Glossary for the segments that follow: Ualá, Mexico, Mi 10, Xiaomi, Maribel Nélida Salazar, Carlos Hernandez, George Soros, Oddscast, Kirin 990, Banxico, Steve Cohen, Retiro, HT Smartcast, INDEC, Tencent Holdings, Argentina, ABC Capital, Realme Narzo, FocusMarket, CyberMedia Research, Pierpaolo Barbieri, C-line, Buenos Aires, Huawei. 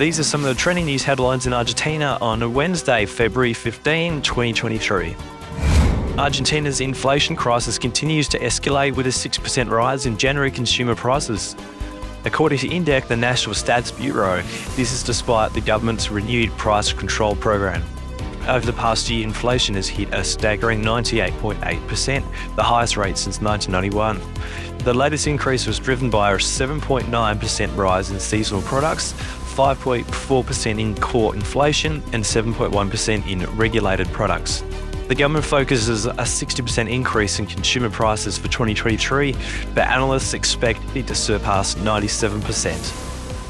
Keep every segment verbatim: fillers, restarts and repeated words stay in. These are some of the trending news headlines in Argentina on Wednesday, February fifteenth, twenty twenty-three. Argentina's inflation crisis continues to escalate with a six percent rise in January consumer prices. According to INDEC, the National Stats Bureau, this is despite the government's renewed price control program. Over the past year, inflation has hit a staggering ninety-eight point eight percent, the highest rate since nineteen ninety-one. The latest increase was driven by a seven point nine percent rise in seasonal products, five point four percent in core inflation, and seven point one percent in regulated products. The government focuses a sixty percent increase in consumer prices for twenty twenty-three, but analysts expect it to surpass ninety-seven percent.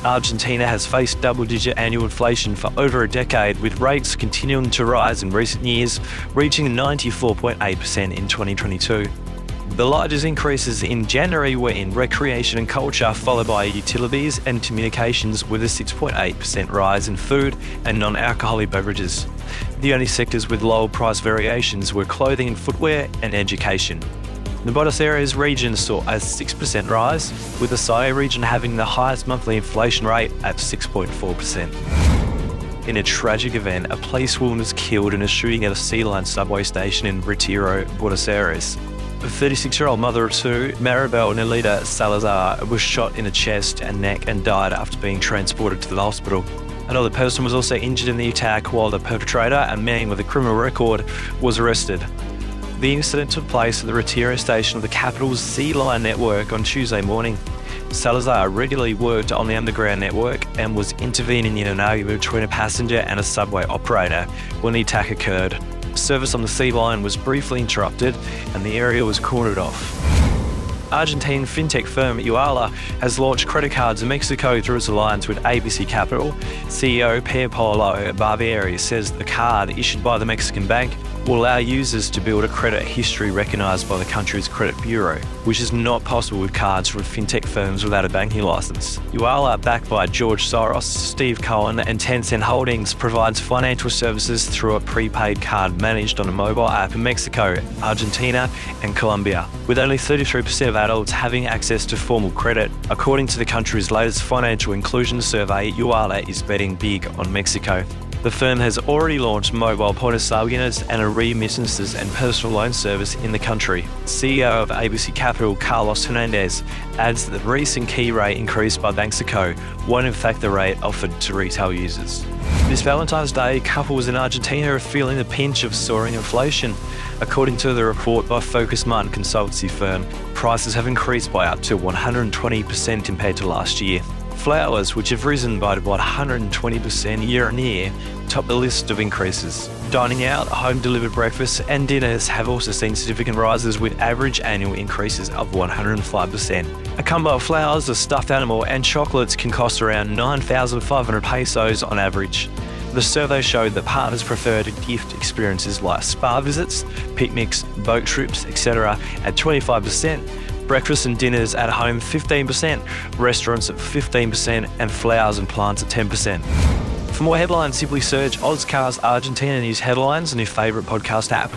Argentina has faced double-digit annual inflation for over a decade, with rates continuing to rise in recent years, reaching ninety-four point eight percent in twenty twenty-two. The largest increases in January were in recreation and culture, followed by utilities and communications, with a six point eight percent rise in food and non-alcoholic beverages. The only sectors with lower price variations were clothing and footwear and education. The Buenos Aires region saw a six percent rise, with the Saia region having the highest monthly inflation rate at six point four percent. In a tragic event, a policewoman was killed in a shooting at a C-line subway station in Retiro, Buenos Aires. A thirty-six-year-old mother of two, Maribel Nélida Salazar, was shot in the chest and neck and died after being transported to the hospital. Another person was also injured in the attack, while the perpetrator, a man with a criminal record, was arrested. The incident took place at the Retiro station of the capital's C-line network on Tuesday morning. Salazar regularly worked on the underground network and was intervening in an argument between a passenger and a subway operator when the attack occurred. Service on the C-line was briefly interrupted and the area was cordoned off. Argentine fintech firm Ualá has launched credit cards in Mexico through its alliance with A B C Capital. C E O Pierpaolo Barbieri says the card issued by the Mexican bank will allow users to build a credit history recognised by the country's credit bureau, which is not possible with cards from fintech firms without a banking licence. Ualá, backed by George Soros, Steve Cohen and Tencent Holdings, provides financial services through a prepaid card managed on a mobile app in Mexico, Argentina and Colombia, with only thirty-three percent of adults having access to formal credit. According to the country's latest financial inclusion survey, Ualá is betting big on Mexico. The firm has already launched mobile point-of-sale units and a remittances and personal loan service in the country. C E O of A B C Capital, Carlos Hernandez, adds that the recent key rate increase by Banxico won't affect the rate offered to retail users. This Valentine's Day, couples in Argentina are feeling the pinch of soaring inflation. According to the report by FocusMarket consultancy firm, prices have increased by up to one hundred twenty percent compared to last year. Flowers, which have risen by about one hundred twenty percent year-on-year, top the list of increases. Dining out, home-delivered breakfasts and dinners have also seen significant rises, with average annual increases of one hundred five percent. A combo of flowers, a stuffed animal and chocolates can cost around nine thousand five hundred pesos on average. The survey showed that partners preferred gift experiences like spa visits, picnics, boat trips, et cetera at twenty-five percent, breakfast and dinners at home fifteen percent, restaurants at fifteen percent, and flowers and plants at ten percent. For more headlines, simply search Oddscast Argentina News Headlines on your favourite podcast app.